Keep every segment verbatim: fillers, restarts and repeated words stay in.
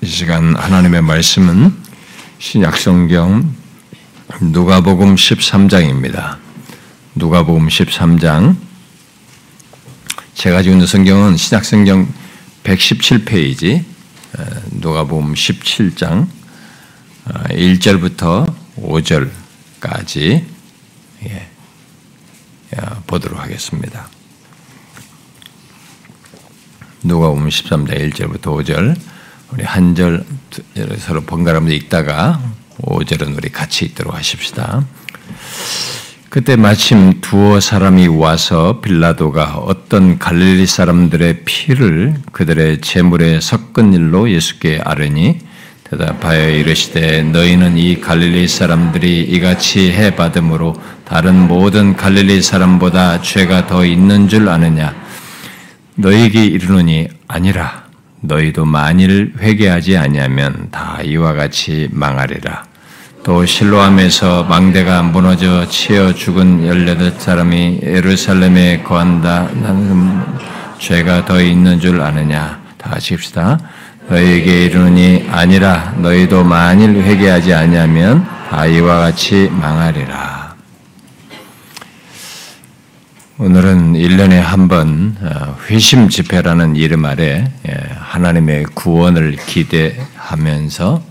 이 시간 하나님의 말씀은 신약성경 누가복음 십삼 장입니다. 누가복음 십삼 장. 제가 가지고 있는 성경은 신약성경 백십칠 페이지, 누가복음 십칠 장 일 절부터 오 절까지 보도록 하겠습니다. 누가복음 십삼 장 일 절부터 오 절. 우리 한 절 서로 번갈아서 읽다가 오 절은 우리 같이 읽도록 하십시다. 그때 마침 두어 사람이 와서 빌라도가 어떤 갈릴리 사람들의 피를 그들의 재물에 섞은 일로 예수께 아뢰니, 대답하여 이르시되, 너희는 이 갈릴리 사람들이 이같이 해받음으로 다른 모든 갈릴리 사람보다 죄가 더 있는 줄 아느냐? 너희에게 이르노니 아니라, 너희도 만일 회개하지 아니하면 다 이와 같이 망하리라. 또 실로암에서 망대가 무너져 치어 죽은 열여덟 사람이 예루살렘에 거한다. 나는 죄가 더 있는 줄 아느냐? 다 같이 읽읍시다. 너희에게 이르노니 아니라, 너희도 만일 회개하지 아니하면 다 이와 같이 망하리라. 오늘은 일 년에 한 번 회심 집회라는 이름 아래 하나님의 구원을 기대하면서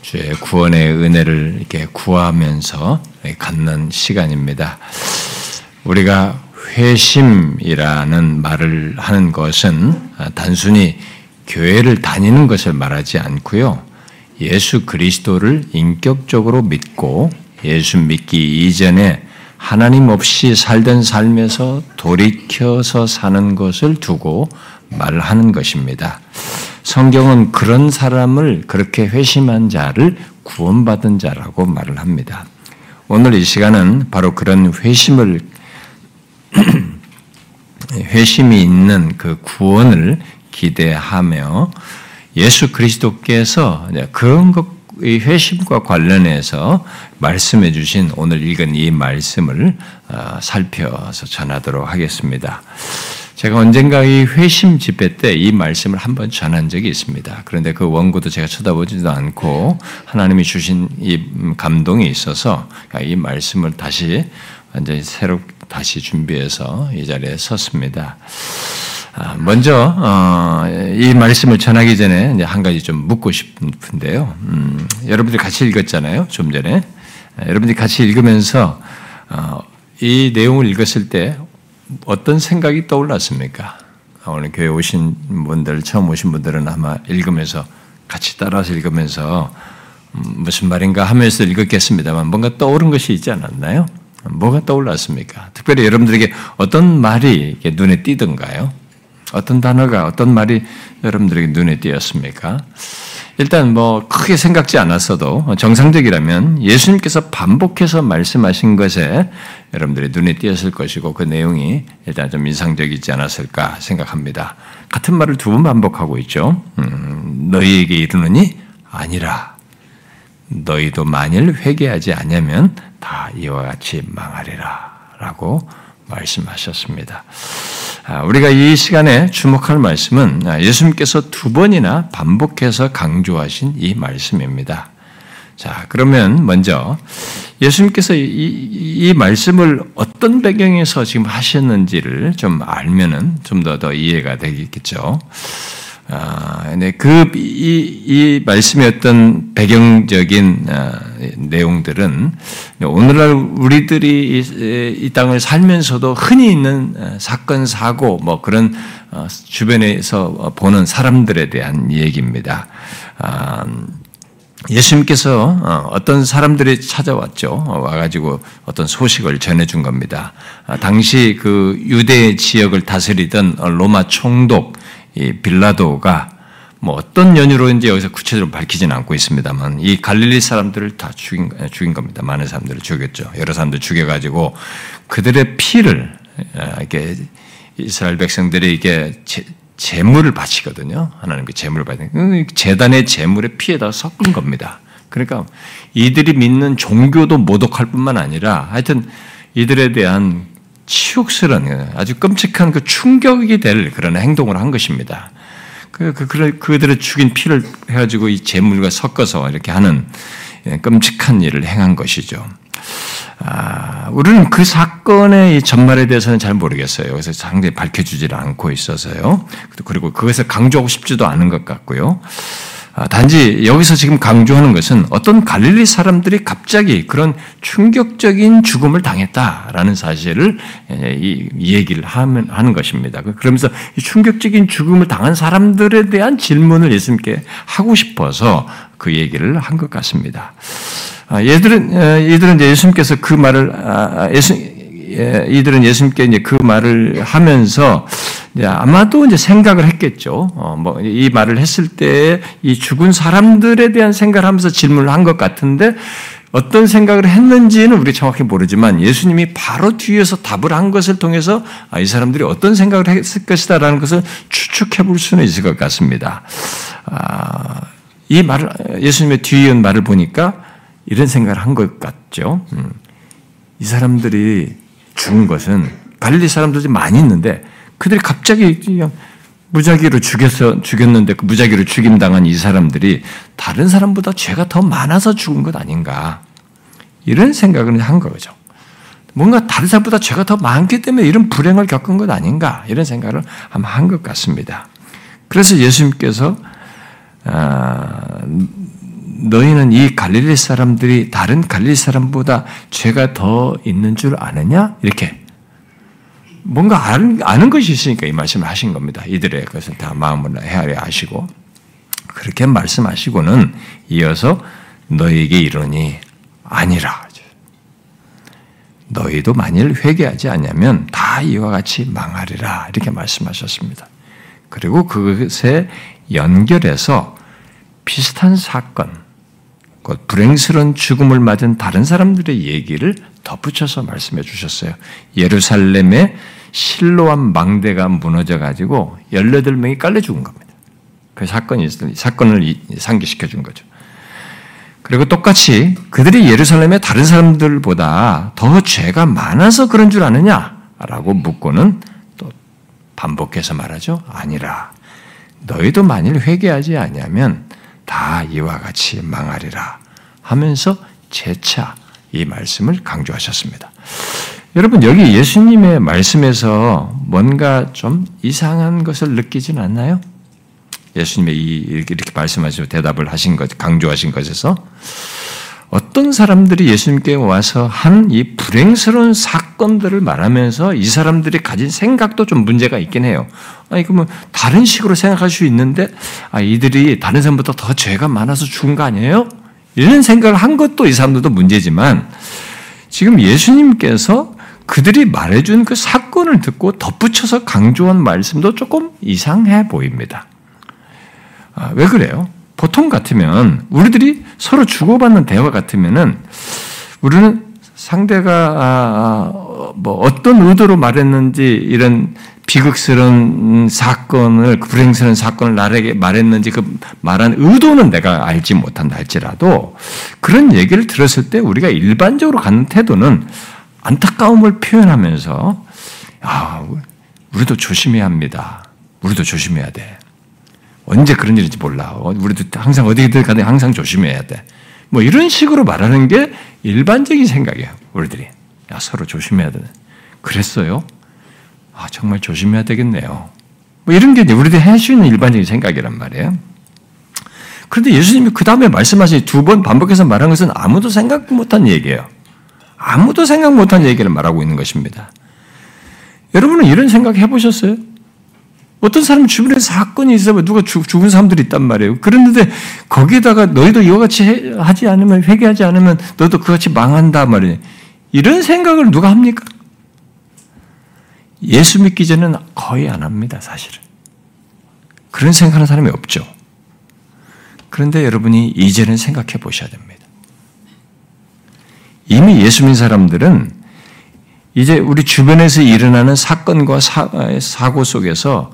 주의 구원의 은혜를 이렇게 구하면서 갖는 시간입니다. 우리가 회심이라는 말을 하는 것은 단순히 교회를 다니는 것을 말하지 않고요, 예수 그리스도를 인격적으로 믿고 예수 믿기 이전에 하나님 없이 살던 삶에서 돌이켜서 사는 것을 두고 말하는 것입니다. 성경은 그런 사람을, 그렇게 회심한 자를 구원받은 자라고 말을 합니다. 오늘 이 시간은 바로 그런 회심을, 회심이 있는 그 구원을 기대하며, 예수 그리스도께서 그런 것, 이 회심과 관련해서 말씀해 주신 오늘 읽은 이 말씀을 살펴서 전하도록 하겠습니다. 제가 언젠가 이 회심 집회 때 이 말씀을 한번 전한 적이 있습니다. 그런데 그 원고도 제가 쳐다보지도 않고 하나님이 주신 이 감동이 있어서 이 말씀을 다시 완전히 새롭게 다시 준비해서 이 자리에 섰습니다. 먼저 이 말씀을 전하기 전에 이제 한 가지 좀 묻고 싶은데요. 음, 여러분들이 같이 읽었잖아요, 좀 전에. 여러분들이 같이 읽으면서 이 내용을 읽었을 때 어떤 생각이 떠올랐습니까? 오늘 교회 오신 분들, 처음 오신 분들은 아마 읽으면서, 같이 따라서 읽으면서 무슨 말인가 하면서 읽었겠습니다만, 뭔가 떠오른 것이 있지 않았나요? 뭐가 떠올랐습니까? 특별히 여러분들에게 어떤 말이 눈에 띄던가요? 어떤 단어가, 어떤 말이 여러분들에게 눈에 띄었습니까? 일단 뭐 크게 생각지 않았어도 정상적이라면 예수님께서 반복해서 말씀하신 것에 여러분들이 눈에 띄었을 것이고, 그 내용이 일단 좀 인상적이지 않았을까 생각합니다. 같은 말을 두 번 반복하고 있죠. 음, 너희에게 이르노니 아니라, 너희도 만일 회개하지 않으면 다 이와 같이 망하리라 라고 말씀하셨습니다. 우리가 이 시간에 주목할 말씀은 예수님께서 두 번이나 반복해서 강조하신 이 말씀입니다. 자, 그러면 먼저 예수님께서 이, 이 말씀을 어떤 배경에서 지금 하셨는지를 좀 알면은 좀 더 더 이해가 되겠죠. 아, 근데 그, 이, 이 말씀의 어떤 배경적인 아, 내용들은 오늘날 우리들이 이, 이 땅을 살면서도 흔히 있는 사건, 사고, 뭐 그런 주변에서 보는 사람들에 대한 얘기입니다. 아, 예수님께서 어떤 사람들이 찾아왔죠. 와가지고 어떤 소식을 전해준 겁니다. 아, 당시 그 유대 지역을 다스리던 로마 총독, 이 빌라도가 뭐 어떤 연유로인지 여기서 구체적으로 밝히진 않고 있습니다만, 이 갈릴리 사람들을 다 죽인, 죽인 겁니다. 많은 사람들을 죽였죠. 여러 사람들 죽여가지고 그들의 피를 이렇게 이스라엘 백성들이 이게 제물을 바치거든요. 하나님께 제물을 바치는 제단의 제물의 피에다 섞은 겁니다. 그러니까 이들이 믿는 종교도 모독할 뿐만 아니라 하여튼 이들에 대한 치욕스러운, 아주 끔찍한 그 충격이 될 그런 행동을 한 것입니다. 그, 그, 그, 그들을 죽인 피를 해가지고 이 재물과 섞어서 이렇게 하는 끔찍한 일을 행한 것이죠. 아, 우리는 그 사건의 이 전말에 대해서는 잘 모르겠어요. 그래서 상당히 밝혀주질 않고 있어서요. 그리고 그것을 강조하고 싶지도 않은 것 같고요. 아, 단지 여기서 지금 강조하는 것은 어떤 갈릴리 사람들이 갑자기 그런 충격적인 죽음을 당했다라는 사실을 이, 이 얘기를 하면, 하는 것입니다. 그러면서 이 충격적인 죽음을 당한 사람들에 대한 질문을 예수님께 하고 싶어서 그 얘기를 한 것 같습니다. 아, 얘들은, 얘들은 이제 예수님께서 그 말을, 아, 예수, 예, 이들은 예수님께 이제 그 말을 하면서 이제 아마도 이제 생각을 했겠죠. 어, 뭐, 이 말을 했을 때 이 죽은 사람들에 대한 생각을 하면서 질문을 한 것 같은데 어떤 생각을 했는지는 우리 정확히 모르지만 예수님이 바로 뒤에서 답을 한 것을 통해서 아, 이 사람들이 어떤 생각을 했을 것이다라는 것을 추측해 볼 수는 있을 것 같습니다. 아, 이 말을, 예수님의 뒤에 온 말을 보니까 이런 생각을 한 것 같죠. 음. 이 사람들이 죽은 것은 갈릴리 사람들이 많이 있는데 그들이 갑자기 그냥 무작위로 죽였어, 죽였는데 그 무작위로 죽임당한 이 사람들이 다른 사람보다 죄가 더 많아서 죽은 것 아닌가 이런 생각을 한 거죠. 뭔가 다른 사람보다 죄가 더 많기 때문에 이런 불행을 겪은 것 아닌가 이런 생각을 아마 한 것 같습니다. 그래서 예수님께서 아, 너희는 이 갈릴리 사람들이 다른 갈릴리 사람보다 죄가 더 있는 줄 아느냐? 이렇게 뭔가 아는, 아는 것이 있으니까 이 말씀을 하신 겁니다. 이들의 것을 다 마음으로 헤아려 하시고 그렇게 말씀하시고는 이어서 너희에게 이러니 아니라 너희도 만일 회개하지 않으면 다 이와 같이 망하리라 이렇게 말씀하셨습니다. 그리고 그것에 연결해서 비슷한 사건, 곧 불행스러운 죽음을 맞은 다른 사람들의 얘기를 덧붙여서 말씀해 주셨어요. 예루살렘의 실로암 망대가 무너져가지고 열여덟 명이 깔려 죽은 겁니다. 그 사건이, 사건을 상기시켜 준 거죠. 그리고 똑같이 그들이 예루살렘의 다른 사람들보다 더 죄가 많아서 그런 줄 아느냐라고 묻고는 또 반복해서 말하죠. 아니라. 너희도 만일 회개하지 아니하면 다 이와 같이 망하리라 하면서 재차 이 말씀을 강조하셨습니다. 여러분 여기 예수님의 말씀에서 뭔가 좀 이상한 것을 느끼진 않나요? 예수님의 이, 이렇게, 이렇게 말씀하시고 대답을 하신 것, 강조하신 것에서 어떤 사람들이 예수님께 와서 한 이 불행스러운 사건들을 말하면서 이 사람들이 가진 생각도 좀 문제가 있긴 해요. 아니, 그러면 다른 식으로 생각할 수 있는데, 아, 이들이 다른 사람보다 더 죄가 많아서 죽은 거 아니에요? 이런 생각을 한 것도 이 사람들도 문제지만, 지금 예수님께서 그들이 말해준 그 사건을 듣고 덧붙여서 강조한 말씀도 조금 이상해 보입니다. 아, 왜 그래요? 보통 같으면 우리들이 서로 주고받는 대화 같으면은 우리는 상대가 뭐 어떤 의도로 말했는지 이런 비극스러운 사건을 불행스러운 사건을 나에게 말했는지 그 말한 의도는 내가 알지 못한다 할지라도 그런 얘기를 들었을 때 우리가 일반적으로 갖는 태도는 안타까움을 표현하면서 아 우리도 조심해야 합니다. 우리도 조심해야 돼. 언제 그런 일인지 몰라. 우리도 항상 어디든 가든 항상 조심해야 돼. 뭐 이런 식으로 말하는 게 일반적인 생각이에요. 우리들이. 야, 서로 조심해야 되네. 그랬어요? 아, 정말 조심해야 되겠네요. 뭐 이런 게 우리들이 할 수 있는 일반적인 생각이란 말이에요. 그런데 예수님이 그 다음에 말씀하신 두 번 반복해서 말한 것은 아무도 생각 못한 얘기예요. 아무도 생각 못한 얘기를 말하고 있는 것입니다. 여러분은 이런 생각 해보셨어요? 어떤 사람 주변에 사건이 있어요. 누가 죽은 사람들이 있단 말이에요. 그런데 거기에다가 너희도 이와 같이 하지 않으면 회개하지 않으면 너도 그같이 망한다 말이에요. 이런 생각을 누가 합니까? 예수 믿기 전에는 거의 안 합니다. 사실은. 그런 생각하는 사람이 없죠. 그런데 여러분이 이제는 생각해 보셔야 됩니다. 이미 예수 믿는 사람들은 이제 우리 주변에서 일어나는 사건과 사, 사고 속에서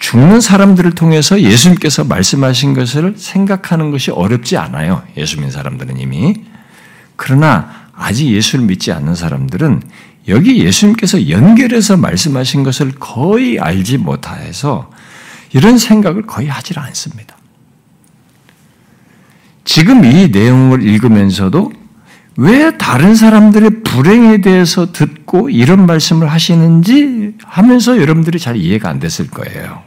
죽는 사람들을 통해서 예수님께서 말씀하신 것을 생각하는 것이 어렵지 않아요. 예수 믿는 사람들은 이미. 그러나 아직 예수를 믿지 않는 사람들은 여기 예수님께서 연결해서 말씀하신 것을 거의 알지 못해서 이런 생각을 거의 하질 않습니다. 지금 이 내용을 읽으면서도 왜 다른 사람들의 불행에 대해서 듣고 이런 말씀을 하시는지 하면서 여러분들이 잘 이해가 안 됐을 거예요.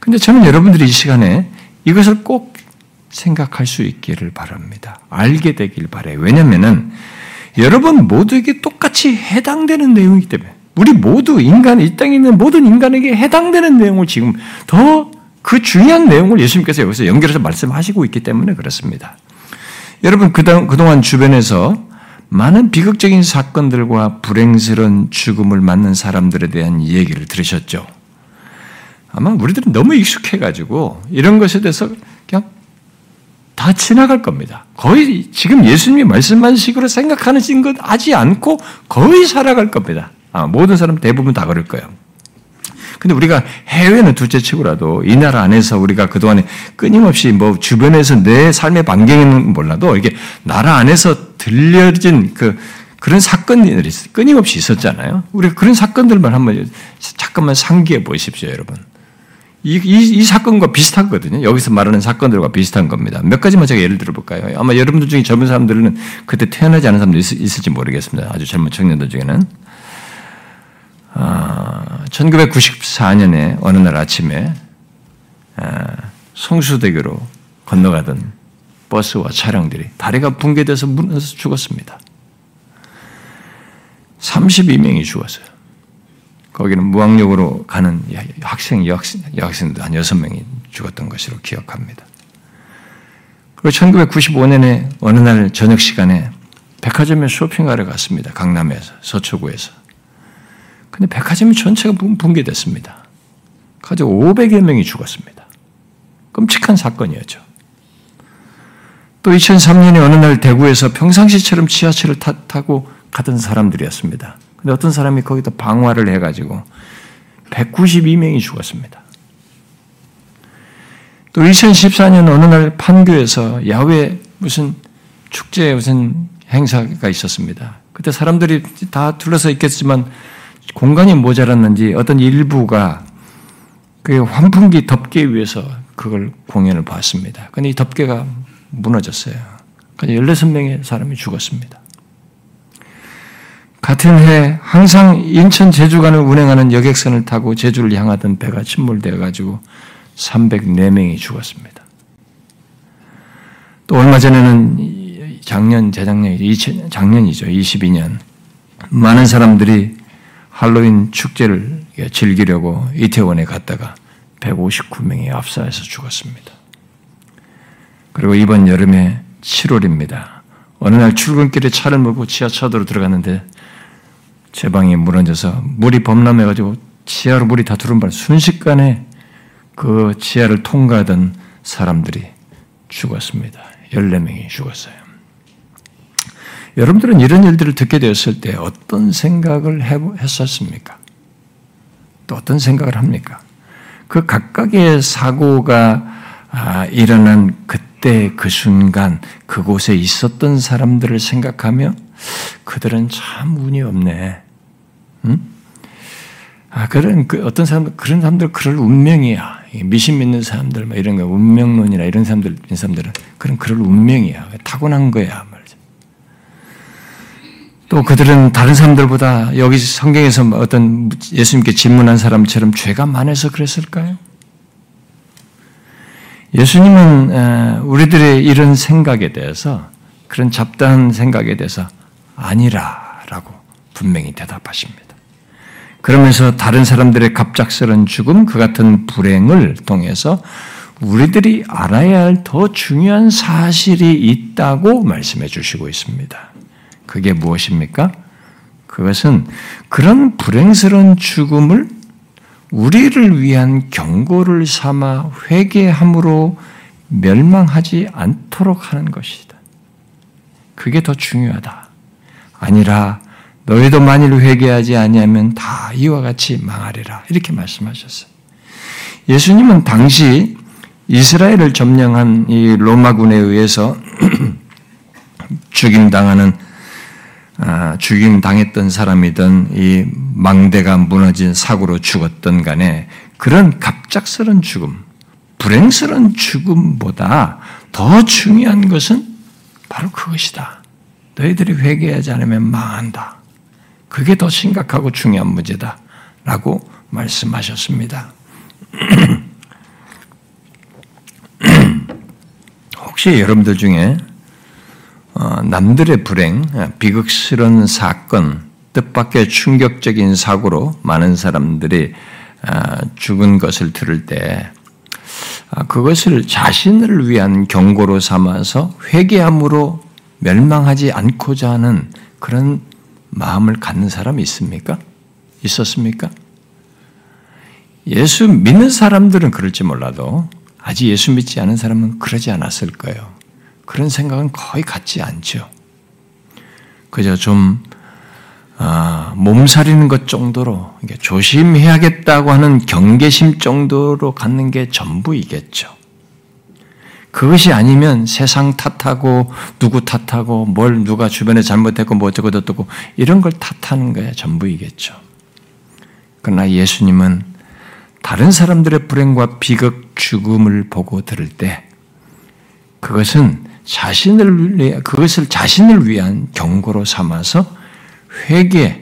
근데 저는 여러분들이 이 시간에 이것을 꼭 생각할 수 있기를 바랍니다. 알게 되길 바라요. 왜냐면은 여러분 모두에게 똑같이 해당되는 내용이기 때문에 우리 모두 인간, 이 땅에 있는 모든 인간에게 해당되는 내용을 지금 더 그 중요한 내용을 예수님께서 여기서 연결해서 말씀하시고 있기 때문에 그렇습니다. 여러분 그동안 주변에서 많은 비극적인 사건들과 불행스러운 죽음을 맞는 사람들에 대한 얘기를 들으셨죠. 아마 우리들은 너무 익숙해가지고 이런 것에 대해서 그냥 다 지나갈 겁니다. 거의 지금 예수님이 말씀하신 식으로 생각하는 것 하지 않고 거의 살아갈 겁니다. 아, 모든 사람 대부분 다 그럴 거예요. 근데 우리가 해외는 둘째 치고라도 이 나라 안에서 우리가 그동안에 끊임없이 뭐 주변에서 내 삶의 반경에는 몰라도 이게 나라 안에서 들려진 그 그런 사건들이 끊임없이 있었잖아요. 우리가 그런 사건들만 한번 잠깐만 상기해 보십시오, 여러분. 이, 이, 이 사건과 비슷하거든요. 여기서 말하는 사건들과 비슷한 겁니다. 몇 가지만 제가 예를 들어볼까요? 아마 여러분들 중에 젊은 사람들은 그때 태어나지 않은 사람도 있, 있을지 모르겠습니다. 아주 젊은 청년들 중에는. 아, 천구백구십사 년에 어느 날 아침에 아, 송수대교로 건너가던 버스와 차량들이 다리가 붕괴돼서 무너져서 죽었습니다. 삼십이 명이 죽었어요. 거기는 무학력으로 가는 학생, 여학생, 여학생도 한 여섯 명이 죽었던 것으로 기억합니다. 그리고 천구백구십오 년에 어느 날 저녁 시간에 백화점에 쇼핑하러 갔습니다. 강남에서, 서초구에서. 근데 백화점이 전체가 붕괴됐습니다. 가장 오백여 명이 죽었습니다. 끔찍한 사건이었죠. 또 이천삼 년에 어느 날 대구에서 평상시처럼 지하철을 타, 타고 가던 사람들이었습니다. 근데 어떤 사람이 거기다 방화를 해가지고 백구십이 명이 죽었습니다. 또 이천십사 년 어느 날 판교에서 야외 무슨 축제 무슨 행사가 있었습니다. 그때 사람들이 다 둘러서 있겠지만 공간이 모자랐는지 어떤 일부가 그 환풍기 덮개 위에서 그걸 공연을 봤습니다. 근데 이 덮개가 무너졌어요. 그래서 열여섯 명의 사람이 죽었습니다. 같은 해 항상 인천 제주간을 운행하는 여객선을 타고 제주를 향하던 배가 침몰돼가지고 삼백사 명이 죽었습니다. 또 얼마 전에는 작년, 재작년, 작년이죠. 이십이 년. 많은 사람들이 할로윈 축제를 즐기려고 이태원에 갔다가 백오십구 명이 압사해서 죽었습니다. 그리고 이번 여름에 칠월입니다. 어느 날 출근길에 차를 몰고 지하차도로 들어갔는데 제 방이 무너져서 물이 범람해가지고 지하로 물이 다 들어온 바람에 순식간에 그 지하를 통과하던 사람들이 죽었습니다. 열네 명이 죽었어요. 여러분들은 이런 일들을 듣게 되었을 때 어떤 생각을 했었습니까? 또 어떤 생각을 합니까? 그 각각의 사고가 아, 일어난 그때 그 순간 그곳에 있었던 사람들을 생각하며 그들은 참 운이 없네. 응? 아, 그런, 그, 어떤 사람들, 그런 사람들, 그럴 운명이야. 미신 믿는 사람들, 막 이런 거, 운명론이나 이런 사람들, 이런 사람들은, 그런, 그럴 운명이야. 타고난 거야. 말이죠. 또 그들은 다른 사람들보다 여기 성경에서 어떤 예수님께 질문한 사람처럼 죄가 많아서 그랬을까요? 예수님은, 우리들의 이런 생각에 대해서, 그런 잡다한 생각에 대해서, 아니라라고 분명히 대답하십니다. 그러면서 다른 사람들의 갑작스런 죽음, 그 같은 불행을 통해서 우리들이 알아야 할 더 중요한 사실이 있다고 말씀해 주시고 있습니다. 그게 무엇입니까? 그것은 그런 불행스러운 죽음을 우리를 위한 경고를 삼아 회개함으로 멸망하지 않도록 하는 것이다. 그게 더 중요하다. 아니라 너희도 만일 회개하지 아니하면 다 이와 같이 망하리라. 이렇게 말씀하셨어요. 예수님은 당시 이스라엘을 점령한 이 로마군에 의해서 죽임당하는 아, 죽임 당했던 사람이든 이 망대가 무너진 사고로 죽었던 간에 그런 갑작스런 죽음, 불행스러운 죽음보다 더 중요한 것은 바로 그것이다. 너희들이 회개하지 않으면 망한다. 그게 더 심각하고 중요한 문제다. 라고 말씀하셨습니다. 혹시 여러분들 중에 남들의 불행, 비극스러운 사건, 뜻밖의 충격적인 사고로 많은 사람들이 죽은 것을 들을 때 그것을 자신을 위한 경고로 삼아서 회개함으로 멸망하지 않고자 하는 그런 마음을 갖는 사람이 있습니까? 있었습니까? 예수 믿는 사람들은 그럴지 몰라도 아직 예수 믿지 않은 사람은 그러지 않았을 거예요. 그런 생각은 거의 갖지 않죠. 그저 좀 아, 몸살이는 것 정도로 조심해야겠다고 하는 경계심 정도로 갖는 게 전부이겠죠. 그것이 아니면 세상 탓하고 누구 탓하고 뭘 누가 주변에 잘못했고 뭐 어쩌고 저쩌고 이런 걸 탓하는 거야 전부이겠죠. 그러나 예수님은 다른 사람들의 불행과 비극, 죽음을 보고 들을 때 그것은 자신을 그것을 자신을 위한 경고로 삼아서 회개,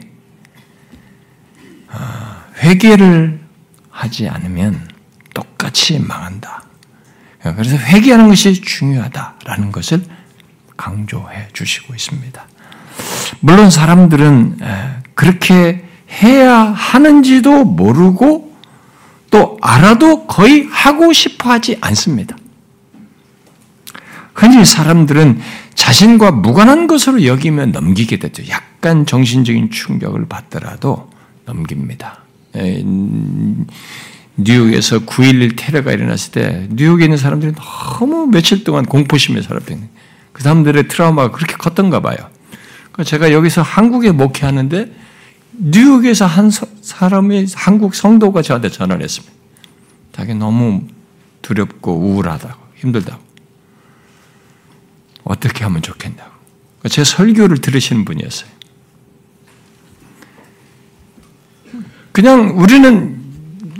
회개를 하지 않으면 똑같이 망한다. 그래서 회개하는 것이 중요하다라는 것을 강조해 주시고 있습니다. 물론 사람들은 그렇게 해야 하는지도 모르고 또 알아도 거의 하고 싶어 하지 않습니다. 흔히 사람들은 자신과 무관한 것으로 여기며 넘기게 되죠. 약간 정신적인 충격을 받더라도 넘깁니다. 뉴욕에서 구일일 테러가 일어났을 때 뉴욕에 있는 사람들이 너무 며칠 동안 공포심에 살았던 그 사람들의 트라우마가 그렇게 컸던가 봐요. 제가 여기서 한국에 목회하는데 뉴욕에서 한 사람이 한국 성도가 저한테 전화를 했습니다. 자기 너무 두렵고 우울하다고 힘들다고. 어떻게 하면 좋겠냐고. 제 설교를 들으시는 분이었어요. 그냥 우리는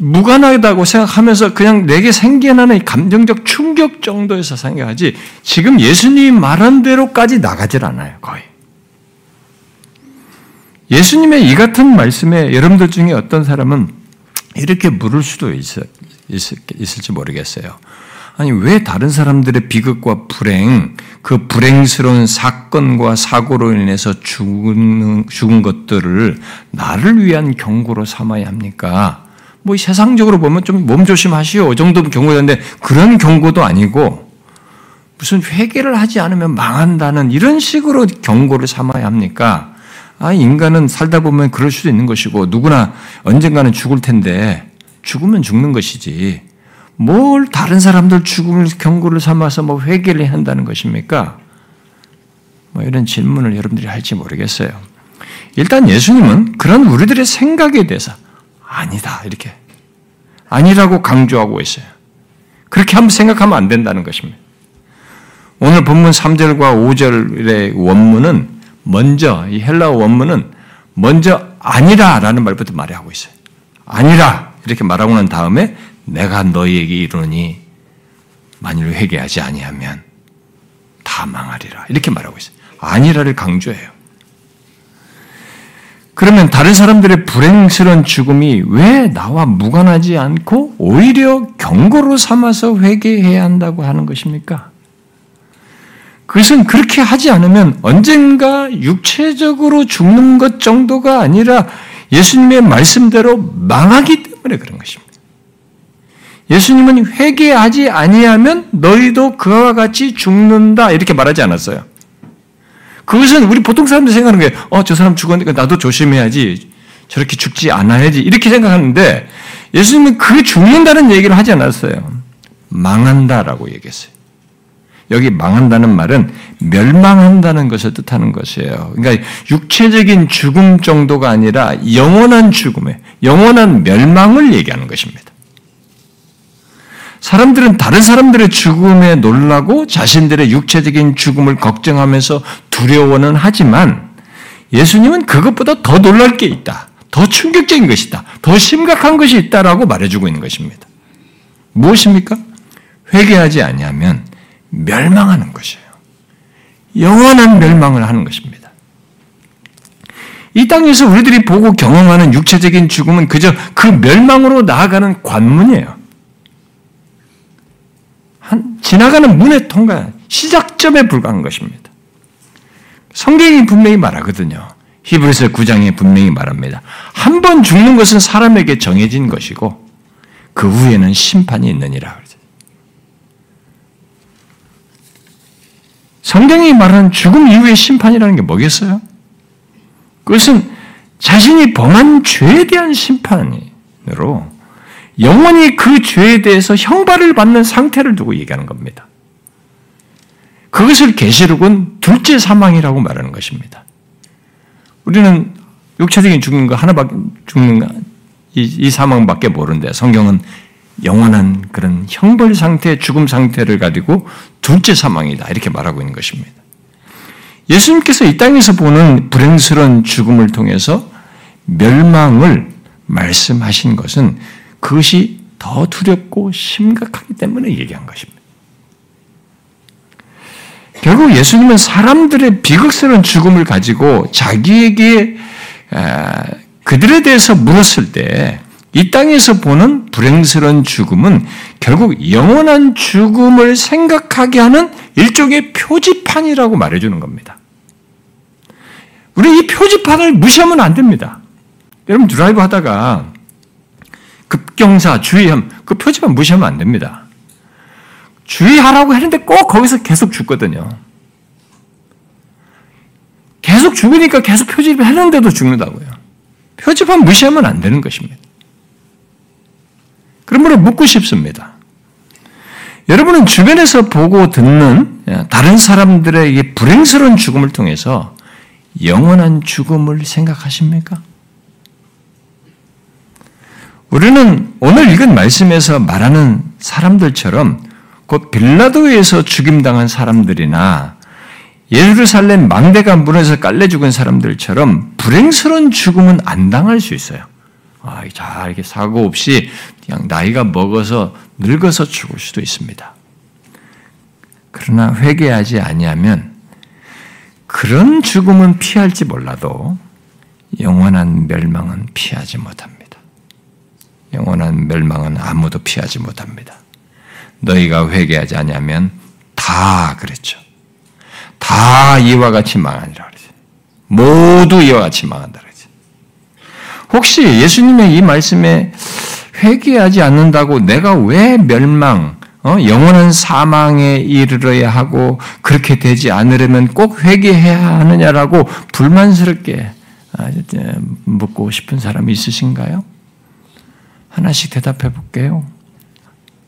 무관하다고 생각하면서 그냥 내게 생겨나는 감정적 충격 정도에서 생각하지 지금 예수님이 말한 대로까지 나가질 않아요. 거의. 예수님의 이 같은 말씀에 여러분들 중에 어떤 사람은 이렇게 물을 수도 있을, 있을, 있을지 모르겠어요. 아니 왜 다른 사람들의 비극과 불행, 그 불행스러운 사건과 사고로 인해서 죽은, 죽은 것들을 나를 위한 경고로 삼아야 합니까? 뭐 세상적으로 보면 좀 몸조심하시오. 이 정도면 경고인데 그런 경고도 아니고 무슨 회개를 하지 않으면 망한다는 이런 식으로 경고를 삼아야 합니까? 아 인간은 살다 보면 그럴 수도 있는 것이고 누구나 언젠가는 죽을 텐데 죽으면 죽는 것이지. 뭘 다른 사람들 죽음을 경고를 삼아서 뭐 회개를 해야 한다는 것입니까? 뭐 이런 질문을 여러분들이 할지 모르겠어요. 일단 예수님은 그런 우리들의 생각에 대해서 아니다 이렇게 아니라고 강조하고 있어요. 그렇게 한번 생각하면 안 된다는 것입니다. 오늘 본문 삼 절과 오 절의 원문은 먼저 이 헬라어 원문은 먼저 아니라라는 말부터 말하고 있어요. 아니라 이렇게 말하고 난 다음에 내가 너희에게 이르노니 만일 회개하지 아니하면 다 망하리라. 이렇게 말하고 있어요. 아니라를 강조해요. 그러면 다른 사람들의 불행스러운 죽음이 왜 나와 무관하지 않고 오히려 경고로 삼아서 회개해야 한다고 하는 것입니까? 그것은 그렇게 하지 않으면 언젠가 육체적으로 죽는 것 정도가 아니라 예수님의 말씀대로 망하기 때문에 그런 것입니다. 예수님은 회개하지 아니하면 너희도 그와 같이 죽는다 이렇게 말하지 않았어요. 그것은 우리 보통 사람들이 생각하는 거예요. 어, 저 사람 죽었으니까 나도 조심해야지. 저렇게 죽지 않아야지. 이렇게 생각하는데 예수님은 그 죽는다는 얘기를 하지 않았어요. 망한다라고 얘기했어요. 여기 망한다는 말은 멸망한다는 것을 뜻하는 것이에요. 그러니까 육체적인 죽음 정도가 아니라 영원한 죽음에 영원한 멸망을 얘기하는 것입니다. 사람들은 다른 사람들의 죽음에 놀라고 자신들의 육체적인 죽음을 걱정하면서 두려워는 하지만 예수님은 그것보다 더 놀랄 게 있다. 더 충격적인 것이 있다. 더 심각한 것이 있다라고 말해주고 있는 것입니다. 무엇입니까? 회개하지 아니하면 멸망하는 것이에요. 영원한 멸망을 하는 것입니다. 이 땅에서 우리들이 보고 경험하는 육체적인 죽음은 그저 그 멸망으로 나아가는 관문이에요. 한 지나가는 문의 통과, 시작점에 불과한 것입니다. 성경이 분명히 말하거든요. 히브리서 구 장에 분명히 말합니다. 한 번 죽는 것은 사람에게 정해진 것이고 그 후에는 심판이 있느니라 그러죠. 성경이 말하는 죽음 이후의 심판이라는 게 뭐겠어요? 그것은 자신이 범한 죄에 대한 심판으로 영원히 그 죄에 대해서 형벌을 받는 상태를 두고 얘기하는 겁니다. 그것을 계시록은 둘째 사망이라고 말하는 것입니다. 우리는 육체적인 죽는 거 하나밖에 죽는 거, 이, 이 사망밖에 모르는데 성경은 영원한 그런 형벌 상태, 죽음 상태를 가지고 둘째 사망이다 이렇게 말하고 있는 것입니다. 예수님께서 이 땅에서 보는 불행스러운 죽음을 통해서 멸망을 말씀하신 것은 그것이 더 두렵고 심각하기 때문에 얘기한 것입니다. 결국 예수님은 사람들의 비극스러운 죽음을 가지고 자기에게 그들에 대해서 물었을 때 이 땅에서 보는 불행스러운 죽음은 결국 영원한 죽음을 생각하게 하는 일종의 표지판이라고 말해주는 겁니다. 우리 이 표지판을 무시하면 안 됩니다. 여러분 드라이브 하다가 급경사 주의함 그 표지판 무시하면 안 됩니다. 주의하라고 했는데 꼭 거기서 계속 죽거든요. 계속 죽으니까 계속 표지를 했는데도 죽는다고요. 표지판 무시하면 안 되는 것입니다. 그러므로 묻고 싶습니다. 여러분은 주변에서 보고 듣는 다른 사람들의 불행스러운 죽음을 통해서 영원한 죽음을 생각하십니까? 우리는 오늘 읽은 말씀에서 말하는 사람들처럼 곧 빌라도에서 죽임당한 사람들이나 예루살렘 망대가 문에서 깔려 죽은 사람들처럼 불행스러운 죽음은 안 당할 수 있어요. 아, 자, 이렇게 사고 없이 그냥 나이가 먹어서 늙어서 죽을 수도 있습니다. 그러나 회개하지 아니하면 그런 죽음은 피할지 몰라도 영원한 멸망은 피하지 못합니다. 영원한 멸망은 아무도 피하지 못합니다. 너희가 회개하지 아니하면 다 그랬죠. 다 이와 같이 망하니라 그랬죠. 모두 이와 같이 망한다 그랬죠. 혹시 예수님의 이 말씀에 회개하지 않는다고 내가 왜 멸망, 어? 영원한 사망에 이르러야 하고 그렇게 되지 않으려면 꼭 회개해야 하느냐라고 불만스럽게 묻고 싶은 사람이 있으신가요? 하나씩 대답해 볼게요.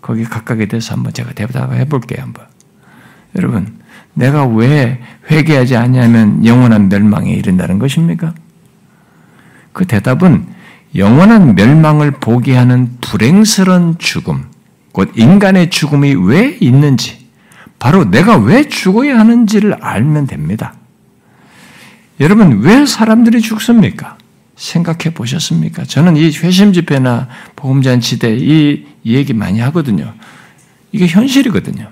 거기 각각에 대해서 한번 제가 대답해 볼게요. 한번 여러분, 내가 왜 회개하지 않냐면 영원한 멸망에 이른다는 것입니까? 그 대답은 영원한 멸망을 보게 하는 불행스러운 죽음, 곧 인간의 죽음이 왜 있는지, 바로 내가 왜 죽어야 하는지를 알면 됩니다. 여러분, 왜 사람들이 죽습니까? 생각해 보셨습니까? 저는 이 회심 집회나 보험잔치대 이, 이 얘기 많이 하거든요. 이게 현실이거든요.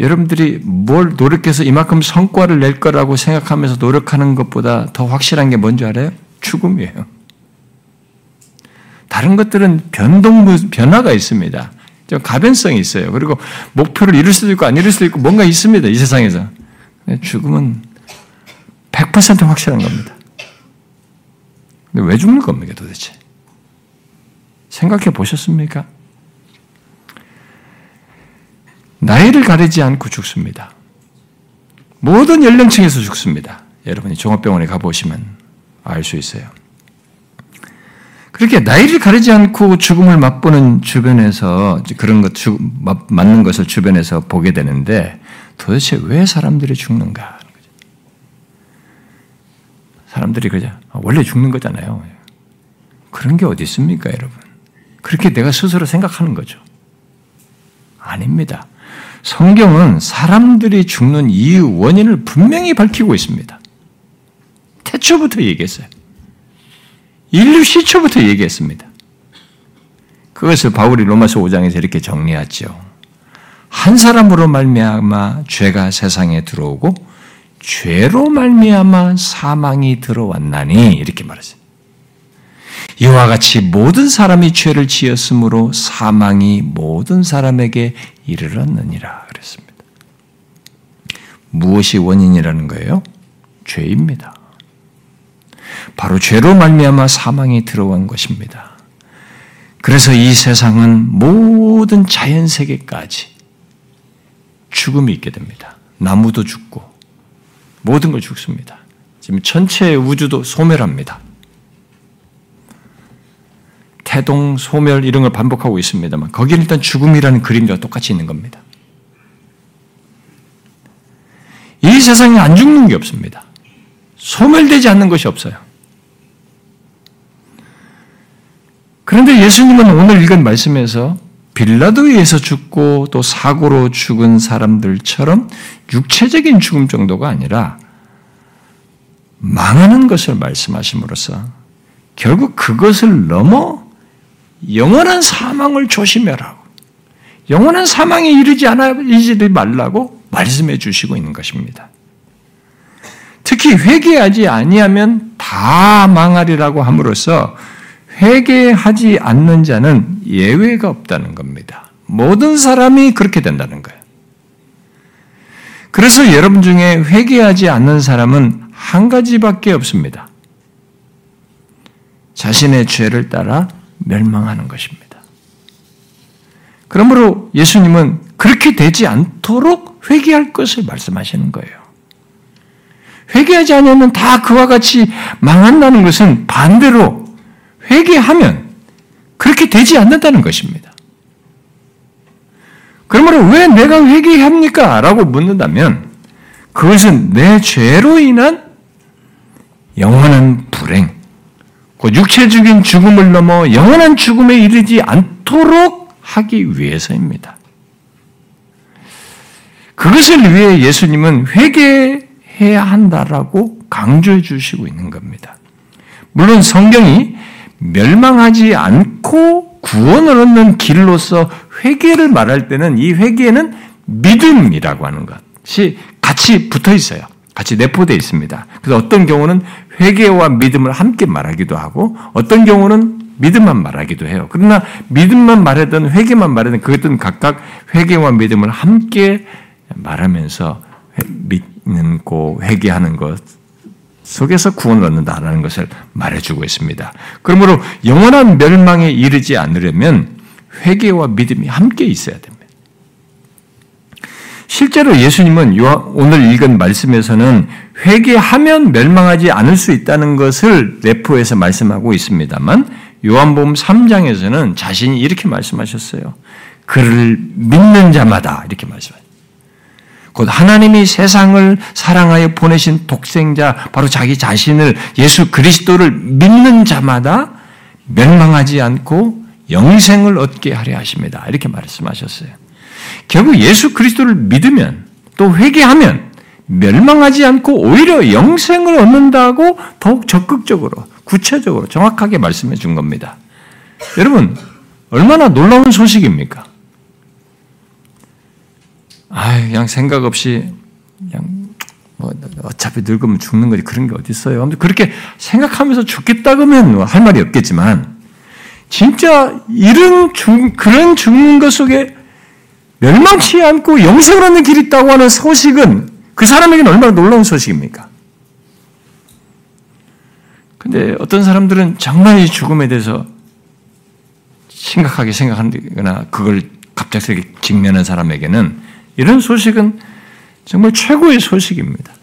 여러분들이 뭘 노력해서 이만큼 성과를 낼 거라고 생각하면서 노력하는 것보다 더 확실한 게 뭔지 알아요? 죽음이에요. 다른 것들은 변동, 변화가 있습니다. 좀 가변성이 있어요. 그리고 목표를 이룰 수도 있고 안 이룰 수도 있고 뭔가 있습니다. 이 세상에서. 죽음은 백 퍼센트 확실한 겁니다. 근데 왜 죽는 겁니까 도대체? 생각해 보셨습니까? 나이를 가리지 않고 죽습니다. 모든 연령층에서 죽습니다. 여러분이 종합병원에 가보시면 알 수 있어요. 그렇게 나이를 가리지 않고 죽음을 맛보는 주변에서 그런 것, 죽, 맞는 것을 주변에서 보게 되는데 도대체 왜 사람들이 죽는가? 사람들이 그죠? 원래 죽는 거잖아요. 그런 게 어디 있습니까, 여러분? 그렇게 내가 스스로 생각하는 거죠. 아닙니다. 성경은 사람들이 죽는 이유, 원인을 분명히 밝히고 있습니다. 태초부터 얘기했어요. 인류 시초부터 얘기했습니다. 그것을 바울이 로마서 오 장에서 이렇게 정리하죠. 한 사람으로 말미암아 죄가 세상에 들어오고 죄로 말미암아 사망이 들어왔나니 이렇게 말하세요. 이와 같이 모든 사람이 죄를 지었으므로 사망이 모든 사람에게 이르렀느니라 그랬습니다. 무엇이 원인이라는 거예요? 죄입니다. 바로 죄로 말미암아 사망이 들어간 것입니다. 그래서 이 세상은 모든 자연 세계까지 죽음이 있게 됩니다. 나무도 죽고 모든 걸 죽습니다. 지금 전체 우주도 소멸합니다. 태동, 소멸 이런 걸 반복하고 있습니다만 거기에 일단 죽음이라는 그림자와 똑같이 있는 겁니다. 이 세상에 안 죽는 게 없습니다. 소멸되지 않는 것이 없어요. 그런데 예수님은 오늘 읽은 말씀에서 빌라도에 의해서 죽고 또 사고로 죽은 사람들처럼 육체적인 죽음 정도가 아니라 망하는 것을 말씀하심으로써 결국 그것을 넘어 영원한 사망을 조심하라고 영원한 사망에 이르지 않아 이르지 말라고 말씀해 주시고 있는 것입니다. 특히 회개하지 아니하면 다 망하리라고 함으로써 회개하지 않는 자는 예외가 없다는 겁니다. 모든 사람이 그렇게 된다는 거예요. 그래서 여러분 중에 회개하지 않는 사람은 한 가지밖에 없습니다. 자신의 죄를 따라 멸망하는 것입니다. 그러므로 예수님은 그렇게 되지 않도록 회개할 것을 말씀하시는 거예요. 회개하지 않으면 다 그와 같이 망한다는 것은 반대로 회개하면 그렇게 되지 않는다는 것입니다. 그러므로 왜 내가 회개합니까? 라고 묻는다면 그것은 내 죄로 인한 영원한 불행, 그 육체적인 죽음을 넘어 영원한 죽음에 이르지 않도록 하기 위해서입니다. 그것을 위해 예수님은 회개해야 한다라고 강조해 주시고 있는 겁니다. 물론 성경이 멸망하지 않고 구원을 얻는 길로서 회개를 말할 때는 이 회개는 믿음이라고 하는 것이 같이 붙어 있어요. 같이 내포되어 있습니다. 그래서 어떤 경우는 회개와 믿음을 함께 말하기도 하고 어떤 경우는 믿음만 말하기도 해요. 그러나 믿음만 말하든 회개만 말하든 그것은 각각 회개와 믿음을 함께 말하면서 믿는 거 회개하는 것 속에서 구원을 얻는다라는 것을 말해주고 있습니다. 그러므로 영원한 멸망에 이르지 않으려면 회개와 믿음이 함께 있어야 됩니다. 실제로 예수님은 오늘 읽은 말씀에서는 회개하면 멸망하지 않을 수 있다는 것을 내포해서 말씀하고 있습니다만 요한복음 삼 장에서는 자신이 이렇게 말씀하셨어요. 그를 믿는 자마다 이렇게 말씀하셨어요. 곧 하나님이 세상을 사랑하여 보내신 독생자 바로 자기 자신을 예수 그리스도를 믿는 자마다 멸망하지 않고 영생을 얻게 하려 하십니다. 이렇게 말씀하셨어요. 결국 예수 그리스도를 믿으면 또 회개하면 멸망하지 않고 오히려 영생을 얻는다고 더욱 적극적으로 구체적으로 정확하게 말씀해 준 겁니다. 여러분 얼마나 놀라운 소식입니까? 아유, 그냥 생각 없이, 그냥, 뭐, 어차피 늙으면 죽는 거지. 그런 게 어딨어요. 아무튼 그렇게 생각하면서 죽겠다 그러면 할 말이 없겠지만, 진짜 이런 죽, 그런 죽는 것 속에 멸망치 않고 영생을 얻는 길이 있다고 하는 소식은 그 사람에게는 얼마나 놀라운 소식입니까? 근데 어떤 사람들은 정말 이 죽음에 대해서 심각하게 생각한다거나 그걸 갑작스럽게 직면한 사람에게는 이런 소식은 정말 최고의 소식입니다.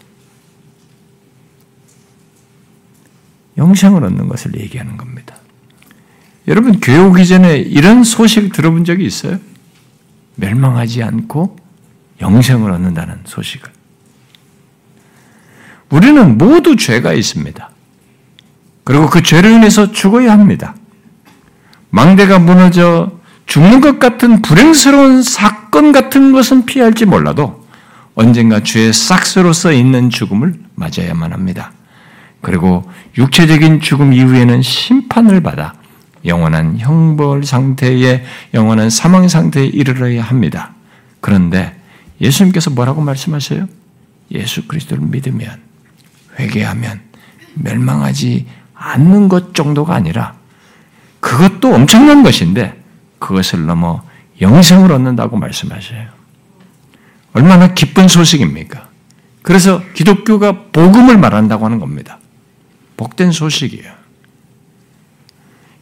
영생을 얻는 것을 얘기하는 겁니다. 여러분 교회 오기 전에 이런 소식 들어본 적이 있어요? 멸망하지 않고 영생을 얻는다는 소식을. 우리는 모두 죄가 있습니다. 그리고 그 죄로 인해서 죽어야 합니다. 망대가 무너져 죽는 것 같은 불행스러운 사건 같은 것은 피할지 몰라도 언젠가 죄의 싹스로서 있는 죽음을 맞아야만 합니다. 그리고 육체적인 죽음 이후에는 심판을 받아 영원한 형벌 상태에, 영원한 사망 상태에 이르러야 합니다. 그런데 예수님께서 뭐라고 말씀하세요? 예수 그리스도를 믿으면, 회개하면 멸망하지 않는 것 정도가 아니라 그것도 엄청난 것인데 그것을 넘어 영생을 얻는다고 말씀하세요. 얼마나 기쁜 소식입니까? 그래서 기독교가 복음을 말한다고 하는 겁니다. 복된 소식이에요.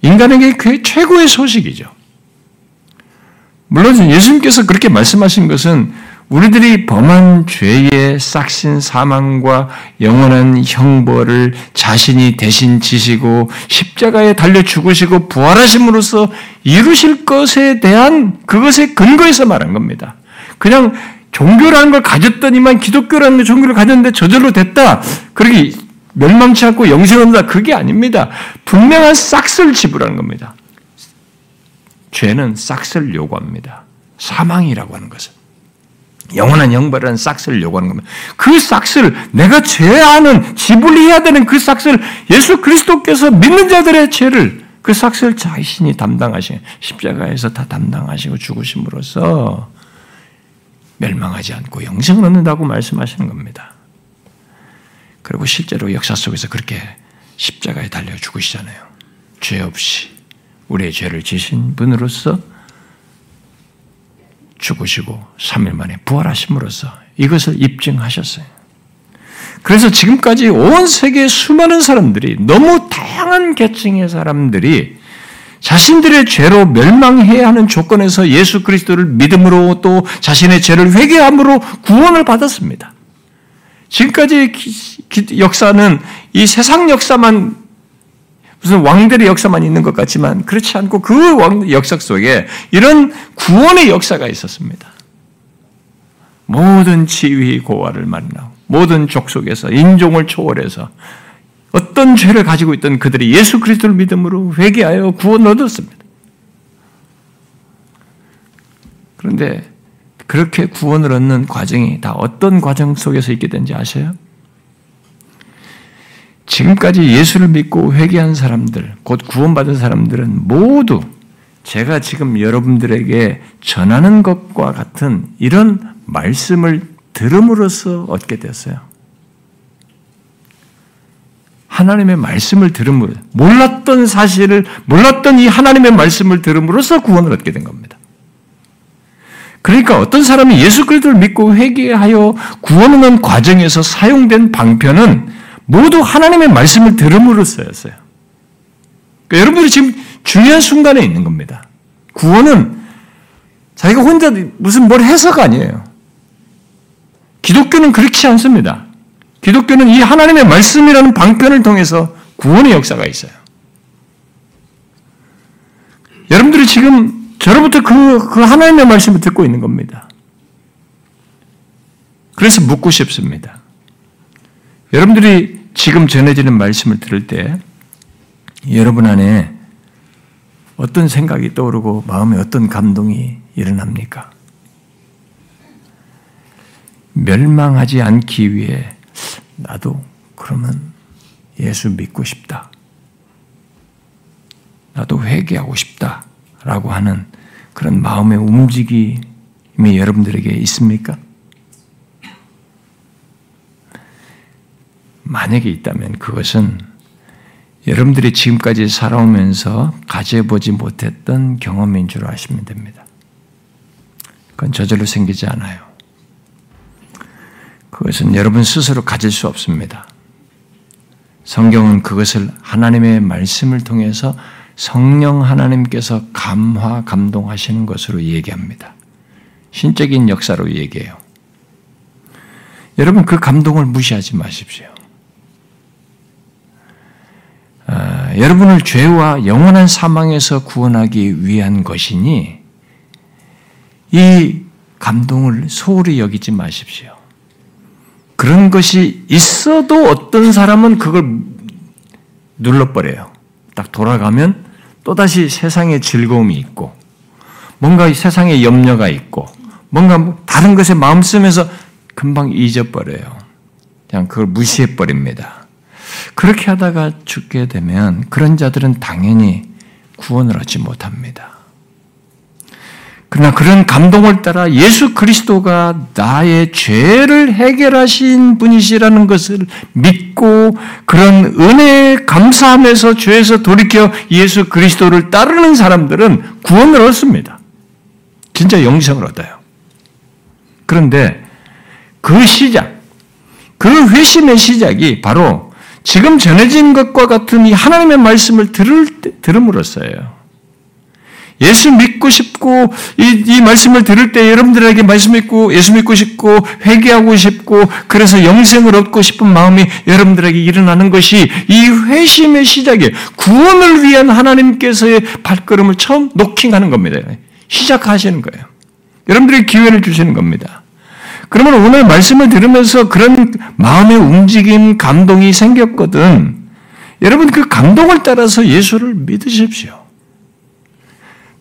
인간에게 그게 최고의 소식이죠. 물론 예수님께서 그렇게 말씀하신 것은 우리들이 범한 죄의 싹신 사망과 영원한 형벌을 자신이 대신 지시고 십자가에 달려 죽으시고 부활하심으로써 이루실 것에 대한 그것의 근거에서 말한 겁니다. 그냥 종교라는 걸 가졌더니만 기독교라는 종교를 가졌는데 저절로 됐다. 그렇게 멸망치 않고 영생을 얻는다. 그게 아닙니다. 분명한 싹쓸 지불하는 겁니다. 죄는 싹쓸 요구합니다. 사망이라고 하는 것은. 영원한 형벌이라는 싹쓸을 요구하는 겁니다. 그 싹쓸, 내가 죄하는, 지불해야 되는 그 싹쓸, 예수 그리스도께서 믿는 자들의 죄를, 그 싹쓸 자신이 담당하시고, 십자가에서 다 담당하시고 죽으심으로써 멸망하지 않고 영생을 얻는다고 말씀하시는 겁니다. 그리고 실제로 역사 속에서 그렇게 십자가에 달려 죽으시잖아요. 죄 없이 우리의 죄를 지신 분으로서 죽으시고 삼 일 만에 부활하심으로써 이것을 입증하셨어요. 그래서 지금까지 온 세계의 수많은 사람들이, 너무 다양한 계층의 사람들이 자신들의 죄로 멸망해야 하는 조건에서 예수 그리스도를 믿음으로 또 자신의 죄를 회개함으로 구원을 받았습니다. 지금까지 역사는 이 세상 역사만, 무슨 왕들의 역사만 있는 것 같지만 그렇지 않고 그 왕 역사 속에 이런 구원의 역사가 있었습니다. 모든 지위 고하를 만나고 모든 족속에서 인종을 초월해서 어떤 죄를 가지고 있던 그들이 예수 그리스도를 믿음으로 회개하여 구원을 얻었습니다. 그런데 그렇게 구원을 얻는 과정이 다 어떤 과정 속에서 있게 된지 아세요? 지금까지 예수를 믿고 회개한 사람들, 곧 구원받은 사람들은 모두 제가 지금 여러분들에게 전하는 것과 같은 이런 말씀을 들음으로써 얻게 됐어요. 하나님의 말씀을 들음으로, 몰랐던 사실을, 몰랐던 이 하나님의 말씀을 들음으로써 구원을 얻게 된 겁니다. 그러니까 어떤 사람이 예수 그리스도를 믿고 회개하여 구원하는 과정에서 사용된 방편은 모두 하나님의 말씀을 들음으로써였어요. 그러니까 여러분들이 지금 중요한 순간에 있는 겁니다. 구원은 자기가 혼자 무슨 뭘 해서가 아니에요. 기독교는 그렇지 않습니다. 기독교는 이 하나님의 말씀이라는 방편을 통해서 구원의 역사가 있어요. 여러분들이 지금 저로부터 그, 그 하나님의 말씀을 듣고 있는 겁니다. 그래서 묻고 싶습니다. 여러분들이 지금 전해지는 말씀을 들을 때 여러분 안에 어떤 생각이 떠오르고 마음에 어떤 감동이 일어납니까? 멸망하지 않기 위해 나도 그러면 예수 믿고 싶다. 나도 회개하고 싶다라고 하는 그런 마음의 움직임이 여러분들에게 있습니까? 만약에 있다면 그것은 여러분들이 지금까지 살아오면서 가져보지 못했던 경험인 줄 아시면 됩니다. 그건 저절로 생기지 않아요. 그것은 여러분 스스로 가질 수 없습니다. 성경은 그것을 하나님의 말씀을 통해서 성령 하나님께서 감화, 감동하시는 것으로 얘기합니다. 신적인 역사로 얘기해요. 여러분 그 감동을 무시하지 마십시오. 아, 여러분을 죄와 영원한 사망에서 구원하기 위한 것이니 이 감동을 소홀히 여기지 마십시오. 그런 것이 있어도 어떤 사람은 그걸 눌러버려요. 딱 돌아가면 또다시 세상의 즐거움이 있고 뭔가 세상의 염려가 있고 뭔가 다른 것에 마음 쓰면서 금방 잊어버려요. 그냥 그걸 무시해버립니다. 그렇게 하다가 죽게 되면 그런 자들은 당연히 구원을 얻지 못합니다. 그러나 그런 감동을 따라 예수 그리스도가 나의 죄를 해결하신 분이시라는 것을 믿고 그런 은혜에 감사함에서 죄에서 돌이켜 예수 그리스도를 따르는 사람들은 구원을 얻습니다. 진짜 영생을 얻어요. 그런데 그 시작, 그 회심의 시작이 바로 지금 전해진 것과 같은 이 하나님의 말씀을 들을 때, 들음으로써예요. 예수 믿고 싶고 이, 이 말씀을 들을 때 여러분들에게 말씀 믿고 예수 믿고 싶고 회개하고 싶고 그래서 영생을 얻고 싶은 마음이 여러분들에게 일어나는 것이 이 회심의 시작이에요. 구원을 위한 하나님께서의 발걸음을 처음 노킹하는 겁니다. 시작하시는 거예요. 여러분들에게 기회를 주시는 겁니다. 그러면 오늘 말씀을 들으면서 그런 마음의 움직임, 감동이 생겼거든. 여러분 그 감동을 따라서 예수를 믿으십시오.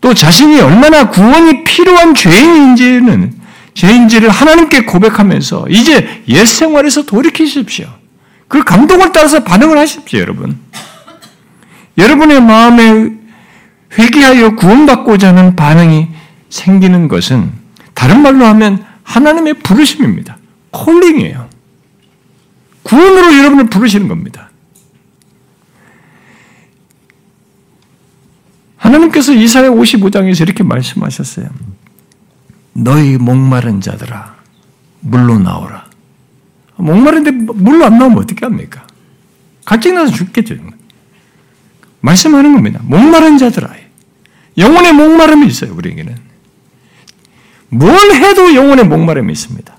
또 자신이 얼마나 구원이 필요한 죄인인지는, 죄인지를 하나님께 고백하면서 이제 옛 생활에서 돌이키십시오. 그 감동을 따라서 반응을 하십시오, 여러분. 여러분의 마음에 회개하여 구원받고자 하는 반응이 생기는 것은 다른 말로 하면 하나님의 부르심입니다. 콜링이에요. 구원으로 여러분을 부르시는 겁니다. 하나님께서 이사야 오십오 장에서 이렇게 말씀하셨어요. 너희 목마른 자들아 물로 나오라. 목마른데 물로 안 나오면 어떻게 합니까? 갈증 나서 죽겠죠. 말씀하는 겁니다. 목마른 자들아. 영혼의 목마름이 있어요. 우리에게는. 뭘 해도 영혼의 목마름이 있습니다.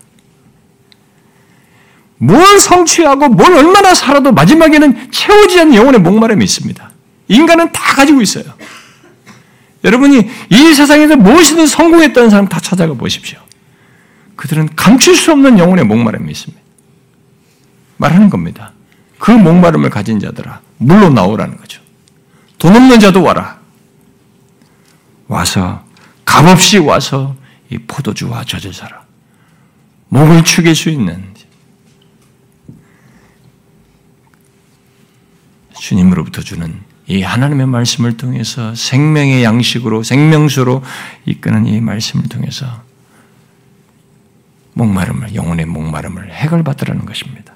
뭘 성취하고 뭘 얼마나 살아도 마지막에는 채우지 않는 영혼의 목마름이 있습니다. 인간은 다 가지고 있어요. 여러분이 이 세상에서 무엇이든 성공했다는 사람 다 찾아가 보십시오. 그들은 감출 수 없는 영혼의 목마름이 있습니다. 말하는 겁니다. 그 목마름을 가진 자들아 물로 나오라는 거죠. 돈 없는 자도 와라. 와서 값없이 와서 이 포도주와 젖을 사라. 목을 축일 수 있는 주님으로부터 주는 이 하나님의 말씀을 통해서 생명의 양식으로 생명수로 이끄는 이 말씀을 통해서 목마름을 영혼의 목마름을 해결받으라는 것입니다.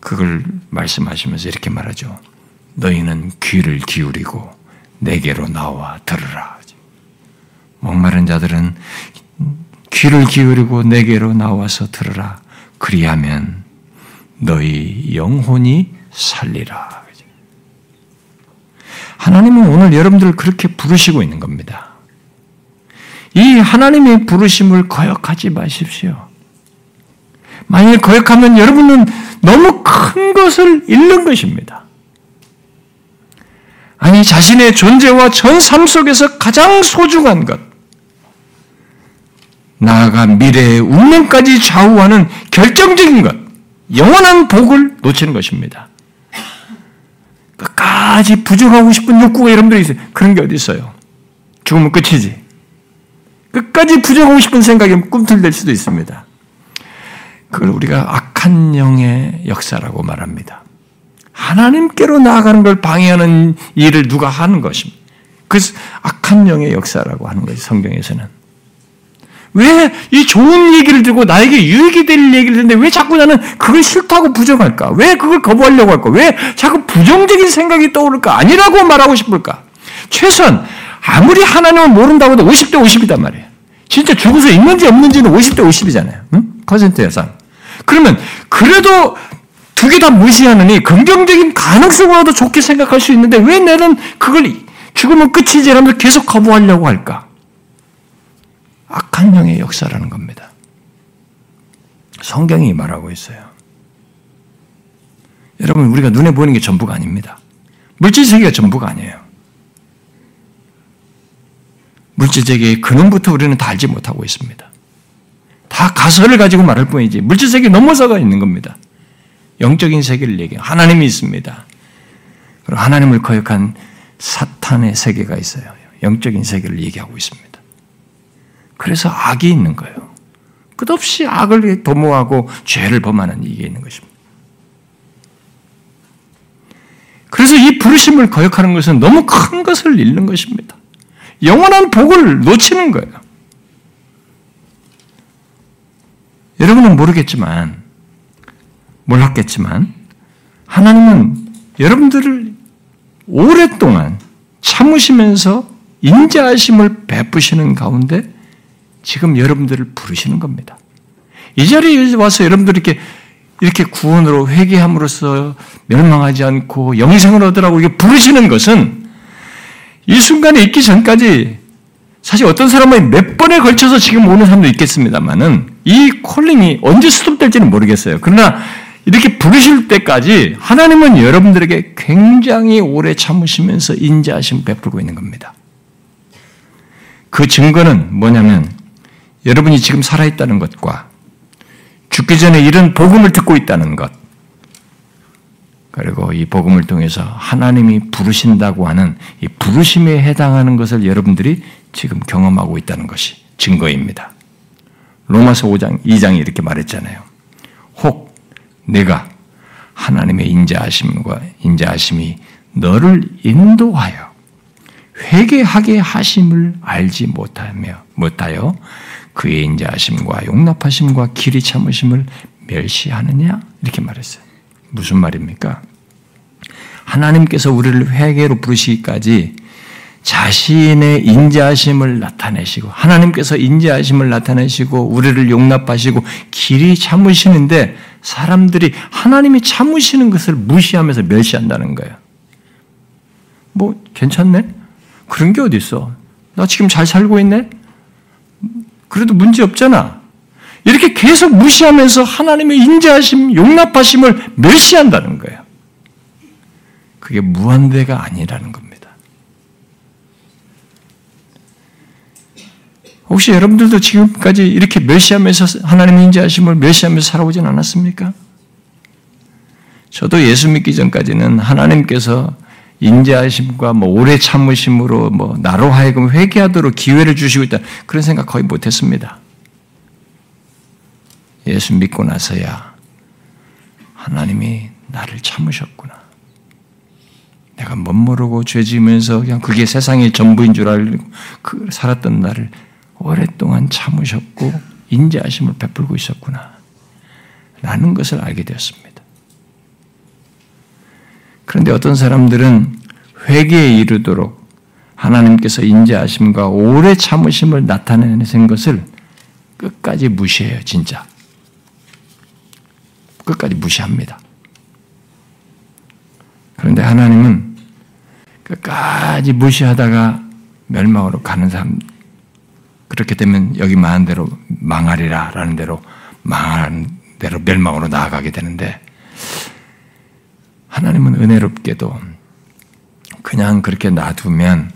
그걸 말씀하시면서 이렇게 말하죠. 너희는 귀를 기울이고 내게로 나와 들으라. 목마른 자들은 귀를 기울이고 내게로 나와서 들으라. 그리하면 너희 영혼이 살리라. 하나님은 오늘 여러분들을 그렇게 부르시고 있는 겁니다. 이 하나님의 부르심을 거역하지 마십시오. 만일 거역하면 여러분은 너무 큰 것을 잃는 것입니다. 아니 자신의 존재와 전 삶 속에서 가장 소중한 것, 나아가 미래의 운명까지 좌우하는 결정적인 것, 영원한 복을 놓치는 것입니다. 끝까지 부정하고 싶은 욕구가 여러분들이 있어요. 그런 게 어디 있어요? 죽으면 끝이지. 끝까지 부정하고 싶은 생각이 꿈틀댈 수도 있습니다. 그걸 우리가 악한 영의 역사라고 말합니다. 하나님께로 나아가는 걸 방해하는 일을 누가 하는 것입니다. 그래서 악한 영의 역사라고 하는 거지, 성경에서는. 왜 이 좋은 얘기를 듣고 나에게 유익이 될 얘기를 듣는데 왜 자꾸 나는 그걸 싫다고 부정할까? 왜 그걸 거부하려고 할까? 왜 자꾸 부정적인 생각이 떠오를까? 아니라고 말하고 싶을까? 최소한 아무리 하나님을 모른다고 해도 오십 대 오십이단 말이에요. 진짜 죽어서 있는지 없는지는 오십 대 오십이잖아요. 응? 퍼센트 예상. 그러면 그래도 두 개 다 무시하느니 긍정적인 가능성으로도 좋게 생각할 수 있는데 왜 나는 그걸 죽으면 끝이지 라면서 계속 거부하려고 할까? 악한 영의 역사라는 겁니다. 성경이 말하고 있어요. 여러분 우리가 눈에 보이는 게 전부가 아닙니다. 물질세계가 전부가 아니에요. 물질세계의 근원부터 우리는 다 알지 못하고 있습니다. 다 가설을 가지고 말할 뿐이지 물질세계 넘어서가 있는 겁니다. 영적인 세계를 얘기해요. 하나님이 있습니다. 그리고 하나님을 거역한 사탄의 세계가 있어요. 영적인 세계를 얘기하고 있습니다. 그래서 악이 있는 거예요. 끝없이 악을 도모하고 죄를 범하는 이게 있는 것입니다. 그래서 이 부르심을 거역하는 것은 너무 큰 것을 잃는 것입니다. 영원한 복을 놓치는 거예요. 여러분은 모르겠지만, 몰랐겠지만, 하나님은 여러분들을 오랫동안 참으시면서 인자하심을 베푸시는 가운데 지금 여러분들을 부르시는 겁니다. 이 자리에 와서 여러분들이 이렇게, 이렇게 구원으로 회개함으로써 멸망하지 않고 영생을 얻으라고 이렇게 부르시는 것은 이 순간에 있기 전까지 사실 어떤 사람은 몇 번에 걸쳐서 지금 오는 사람도 있겠습니다만은 이 콜링이 언제 수습될지는 모르겠어요. 그러나 이렇게 부르실 때까지 하나님은 여러분들에게 굉장히 오래 참으시면서 인자하심 베풀고 있는 겁니다. 그 증거는 뭐냐면 여러분이 지금 살아있다는 것과 죽기 전에 이런 복음을 듣고 있다는 것, 그리고 이 복음을 통해서 하나님이 부르신다고 하는 이 부르심에 해당하는 것을 여러분들이 지금 경험하고 있다는 것이 증거입니다. 로마서 오 장 이 장이 이렇게 말했잖아요. 혹 내가 하나님의 인자하심과 인자하심이 너를 인도하여 회개하게 하심을 알지 못하며 못하여 그의 인자하심과 용납하심과 길이 참으심을 멸시하느냐? 이렇게 말했어요. 무슨 말입니까? 하나님께서 우리를 회개로 부르시기까지 자신의 인자하심을 나타내시고 하나님께서 인자하심을 나타내시고 우리를 용납하시고 길이 참으시는데 사람들이 하나님이 참으시는 것을 무시하면서 멸시한다는 거예요. 뭐 괜찮네? 그런 게 어디 있어? 나 지금 잘 살고 있네? 그래도 문제 없잖아. 이렇게 계속 무시하면서 하나님의 인자하심, 용납하심을 멸시한다는 거예요. 그게 무한대가 아니라는 겁니다. 혹시 여러분들도 지금까지 이렇게 멸시하면서 하나님의 인자하심을 멸시하면서 살아오진 않았습니까? 저도 예수 믿기 전까지는 하나님께서 인자하심과 뭐 오래 참으심으로 뭐 나로 하여금 회개하도록 기회를 주시고 있다 그런 생각 거의 못했습니다. 예수 믿고 나서야 하나님이 나를 참으셨구나. 내가 못 모르고 죄지으면서 그냥 그게 세상의 전부인 줄 알고 그 살았던 나를 오랫동안 참으셨고 인자하심을 베풀고 있었구나 라는 것을 알게 되었습니다. 그런데 어떤 사람들은 회개에 이르도록 하나님께서 인자하심과 오래 참으심을 나타내는 것을 끝까지 무시해요. 진짜. 끝까지 무시합니다. 그런데 하나님은 끝까지 무시하다가 멸망으로 가는 사람, 그렇게 되면 여기 망한 대로 망하리라 라는 대로 망하는 대로 멸망으로 나아가게 되는데 하나님은 은혜롭게도 그냥 그렇게 놔두면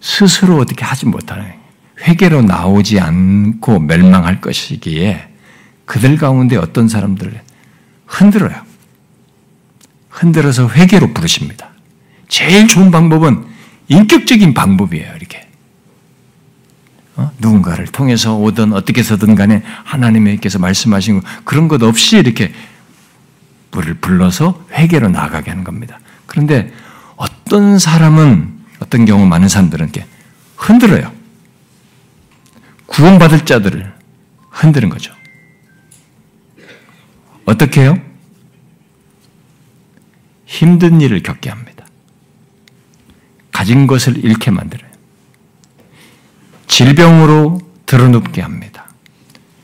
스스로 어떻게 하지 못하는 회개로 나오지 않고 멸망할 것이기에 그들 가운데 어떤 사람들을 흔들어요. 흔들어서 회개로 부르십니다. 제일 좋은 방법은 인격적인 방법이에요. 이렇게 어? 누군가를 통해서 오든 어떻게 해서든 간에 하나님께서 말씀하신 것, 그런 것 없이 이렇게 물을 불러서 회개로 나아가게 하는 겁니다. 그런데 어떤 사람은, 어떤 경우 많은 사람들은 이렇게 흔들어요. 구원받을 자들을 흔드는 거죠. 어떻게 해요? 힘든 일을 겪게 합니다. 가진 것을 잃게 만들어요. 질병으로 드러눕게 합니다.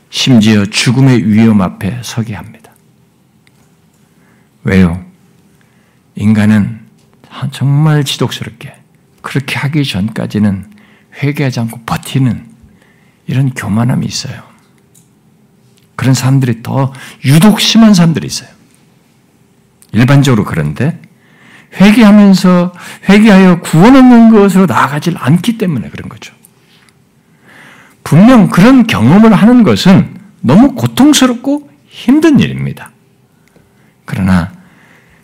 심지어 죽음의 위험 앞에 서게 합니다. 왜요? 인간은 정말 지독스럽게 그렇게 하기 전까지는 회개하지 않고 버티는 이런 교만함이 있어요. 그런 사람들이 더 유독 심한 사람들이 있어요. 일반적으로. 그런데 회개하면서 회개하여 구원 얻는 것으로 나아가질 않기 때문에 그런 거죠. 분명 그런 경험을 하는 것은 너무 고통스럽고 힘든 일입니다. 그러나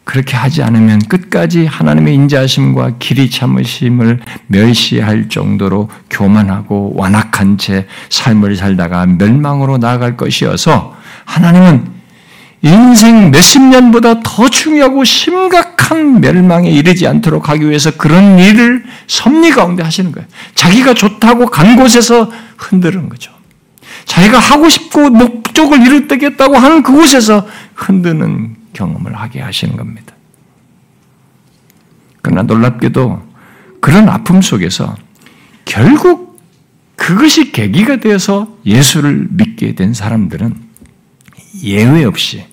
그렇게 하지 않으면 끝까지 하나님의 인자하심과 길이 참으심을 멸시할 정도로 교만하고 완악한 채 삶을 살다가 멸망으로 나아갈 것이어서 하나님은 인생 몇십 년보다 더 중요하고 심각한 멸망에 이르지 않도록 하기 위해서 그런 일을 섭리 가운데 하시는 거예요. 자기가 좋다고 간 곳에서 흔드는 거죠. 자기가 하고 싶고 목적을 이루겠다고 하는 그곳에서 흔드는 경험을 하게 하시는 겁니다. 그러나 놀랍게도 그런 아픔 속에서 결국 그것이 계기가 되어서 예수를 믿게 된 사람들은 예외 없이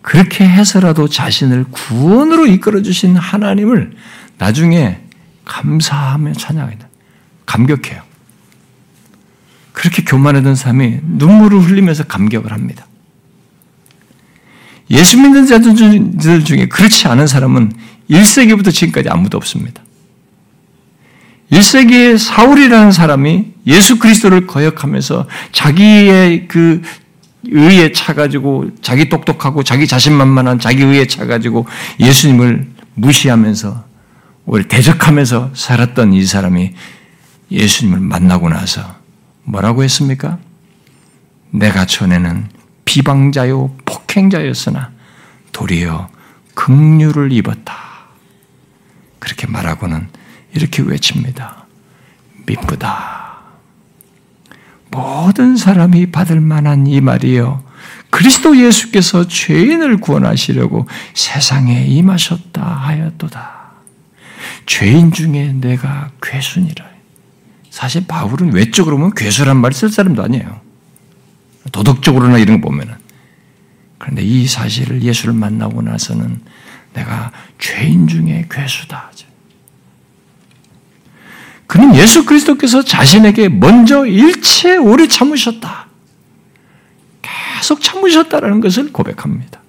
그렇게 해서라도 자신을 구원으로 이끌어주신 하나님을 나중에 감사하며 찬양합니다. 감격해요. 그렇게 교만했던 사람이 눈물을 흘리면서 감격을 합니다. 예수 믿는 자들 중에 그렇지 않은 사람은 일 세기부터 지금까지 아무도 없습니다. 일 세기에 사울이라는 사람이 예수 그리스도를 거역하면서 자기의 그 의에 차가지고 자기 똑똑하고 자기 자신만만한 자기 의에 차가지고 예수님을 무시하면서 오히려 대적하면서 살았던 이 사람이 예수님을 만나고 나서 뭐라고 했습니까? 내가 전에는 비방자요 폭행자였으나 도리어 긍휼을 입었다. 그렇게 말하고는 이렇게 외칩니다. 미쁘다. 모든 사람이 받을 만한 이 말이요. 그리스도 예수께서 죄인을 구원하시려고 세상에 임하셨다 하였도다. 죄인 중에 내가 괴수니라. 사실 바울은 외적으로 보면 괴수란 말을 쓸 사람도 아니에요. 도덕적으로나 이런 거 보면은. 그런데 이 사실을 예수를 만나고 나서는 내가 죄인 중에 괴수다. 그는 예수 그리스도께서 자신에게 먼저 일체 오래 참으셨다. 계속 참으셨다라는 것을 고백합니다.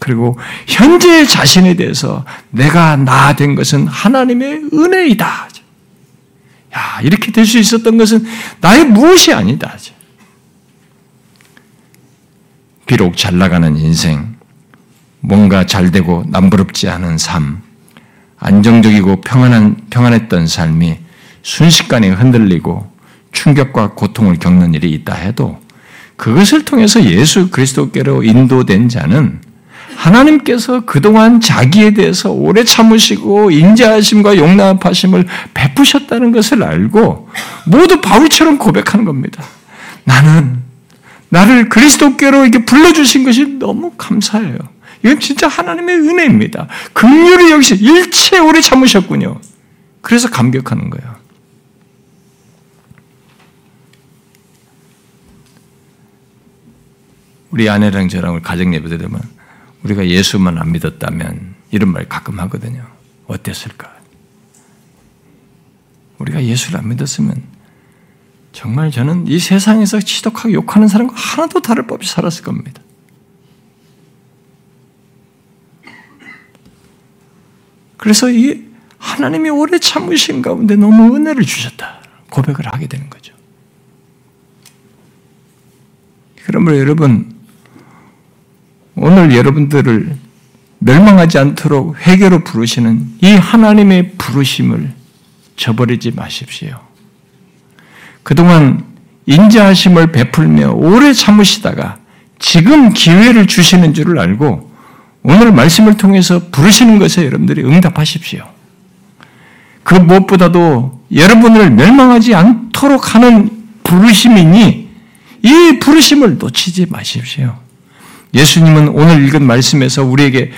그리고 현재의 자신에 대해서 내가 나 된 것은 하나님의 은혜이다. 야, 이렇게 될 수 있었던 것은 나의 무엇이 아니다. 비록 잘 나가는 인생, 뭔가 잘되고 남부럽지 않은 삶, 안정적이고 평안한, 평안했던 삶이 순식간에 흔들리고 충격과 고통을 겪는 일이 있다 해도 그것을 통해서 예수 그리스도께로 인도된 자는 하나님께서 그동안 자기에 대해서 오래 참으시고 인자하심과 용납하심을 베푸셨다는 것을 알고 모두 바울처럼 고백하는 겁니다. 나는 나를 그리스도께로 이렇게 불러주신 것이 너무 감사해요. 이건 진짜 하나님의 은혜입니다. 긍휼을 여기서 일체 오래 참으셨군요. 그래서 감격하는 거예요. 우리 아내랑 저랑 가정 예배 들으면 우리가 예수만 안 믿었다면 이런 말 가끔 하거든요. 어땠을까? 우리가 예수를 안 믿었으면 정말 저는 이 세상에서 지독하게 욕하는 사람과 하나도 다를 법이 살았을 겁니다. 그래서 이 하나님이 오래 참으신 가운데 너무 은혜를 주셨다. 고백을 하게 되는 거죠. 그러므로 여러분, 오늘 여러분들을 멸망하지 않도록 회개로 부르시는 이 하나님의 부르심을 저버리지 마십시오. 그동안 인자하심을 베풀며 오래 참으시다가 지금 기회를 주시는 줄을 알고 오늘 말씀을 통해서 부르시는 것에 여러분들이 응답하십시오. 그 무엇보다도 여러분을 멸망하지 않도록 하는 부르심이니 이 부르심을 놓치지 마십시오. 예수님은 오늘 읽은 말씀에서 우리에게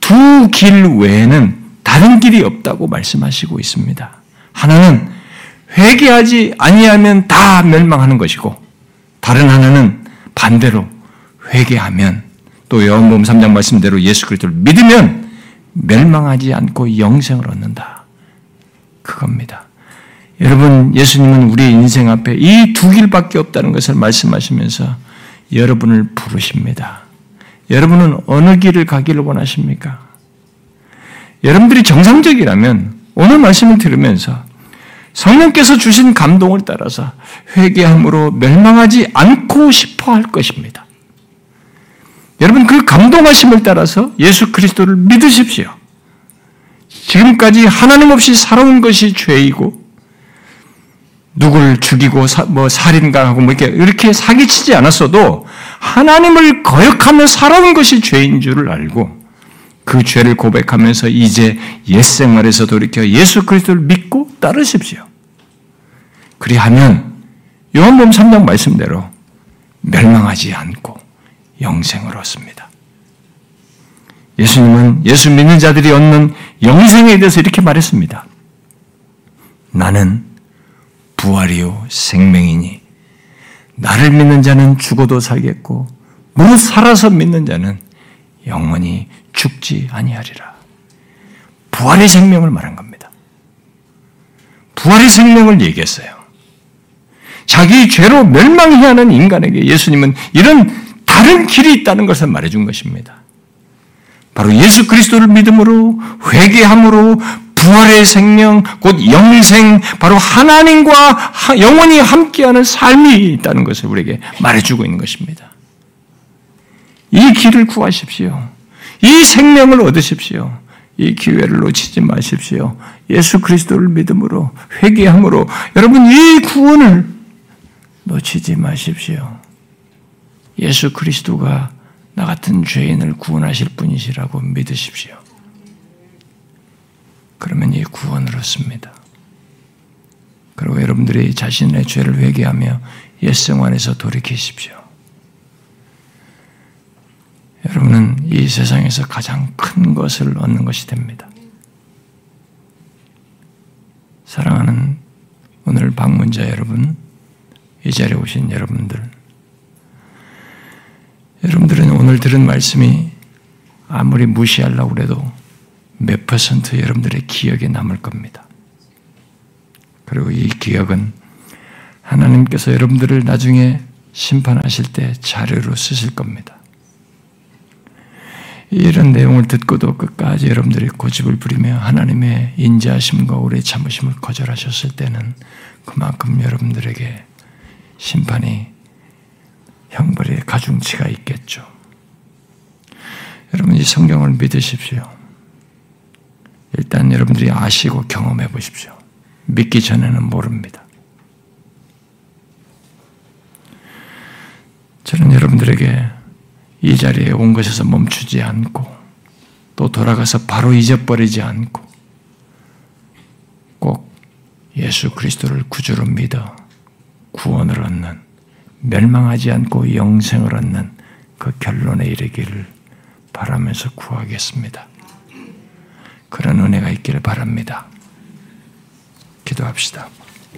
두 길 외에는 다른 길이 없다고 말씀하시고 있습니다. 하나는 회개하지 아니하면 다 멸망하는 것이고 다른 하나는 반대로 회개하면 또 요한복음 삼 장 말씀대로 예수 그리스도를 믿으면 멸망하지 않고 영생을 얻는다. 그겁니다. 여러분, 예수님은 우리의 인생 앞에 이 두 길밖에 없다는 것을 말씀하시면서 여러분을 부르십니다. 여러분은 어느 길을 가기를 원하십니까? 여러분들이 정상적이라면 오늘 말씀을 들으면서 성령께서 주신 감동을 따라서 회개함으로 멸망하지 않고 싶어 할 것입니다. 여러분, 그 감동하심을 따라서 예수 그리스도를 믿으십시오. 지금까지 하나님 없이 살아온 것이 죄이고 누구를 죽이고 사, 뭐 살인가하고 뭐 이렇게 이렇게 사기치지 않았어도 하나님을 거역하며 살아온 것이 죄인 줄을 알고 그 죄를 고백하면서 이제 옛 생활에서 돌이켜 예수 그리스도를 믿고 따르십시오. 그리하면 요한복음 삼 장 말씀대로 멸망하지 않고 영생을 얻습니다. 예수님은 예수 믿는 자들이 얻는 영생에 대해서 이렇게 말했습니다. 나는 부활이요 생명이니 나를 믿는 자는 죽어도 살겠고 못 살아서 믿는 자는 영원히 죽지 아니하리라. 부활의 생명을 말한 겁니다. 부활의 생명을 얘기했어요. 자기 죄로 멸망해야 하는 인간에게 예수님은 이런 다른 길이 있다는 것을 말해준 것입니다. 바로 예수 그리스도를 믿음으로 회개함으로 부활의 생명, 곧 영생, 바로 하나님과 영원히 함께하는 삶이 있다는 것을 우리에게 말해주고 있는 것입니다. 이 길을 구하십시오. 이 생명을 얻으십시오. 이 기회를 놓치지 마십시오. 예수 그리스도를 믿음으로 회개함으로 여러분 이 구원을 놓치지 마십시오. 예수 그리스도가 나 같은 죄인을 구원하실 분이시라고 믿으십시오. 그러면 이 구원을 얻습니다. 그리고 여러분들이 자신의 죄를 회개하며 옛 생활에서 돌이키십시오. 여러분은 이 세상에서 가장 큰 것을 얻는 것이 됩니다. 사랑하는 오늘 방문자 여러분, 이 자리에 오신 여러분들, 여러분들은 오늘 들은 말씀이 아무리 무시하려고 해도 몇 퍼센트 여러분들의 기억에 남을 겁니다. 그리고 이 기억은 하나님께서 여러분들을 나중에 심판하실 때 자료로 쓰실 겁니다. 이런 내용을 듣고도 끝까지 여러분들이 고집을 부리며 하나님의 인자하심과 오래 참으심을 거절하셨을 때는 그만큼 여러분들에게 심판이 형벌의 가중치가 있겠죠. 여러분 이 성경을 믿으십시오. 일단 여러분들이 아시고 경험해 보십시오. 믿기 전에는 모릅니다. 저는 여러분들에게 이 자리에 온 것에서 멈추지 않고 또 돌아가서 바로 잊어버리지 않고 꼭 예수 그리스도를 구주로 믿어 구원을 얻는 멸망하지 않고 영생을 얻는 그 결론에 이르기를 바라면서 구하겠습니다. 그런 은혜가 있기를 바랍니다. 기도합시다.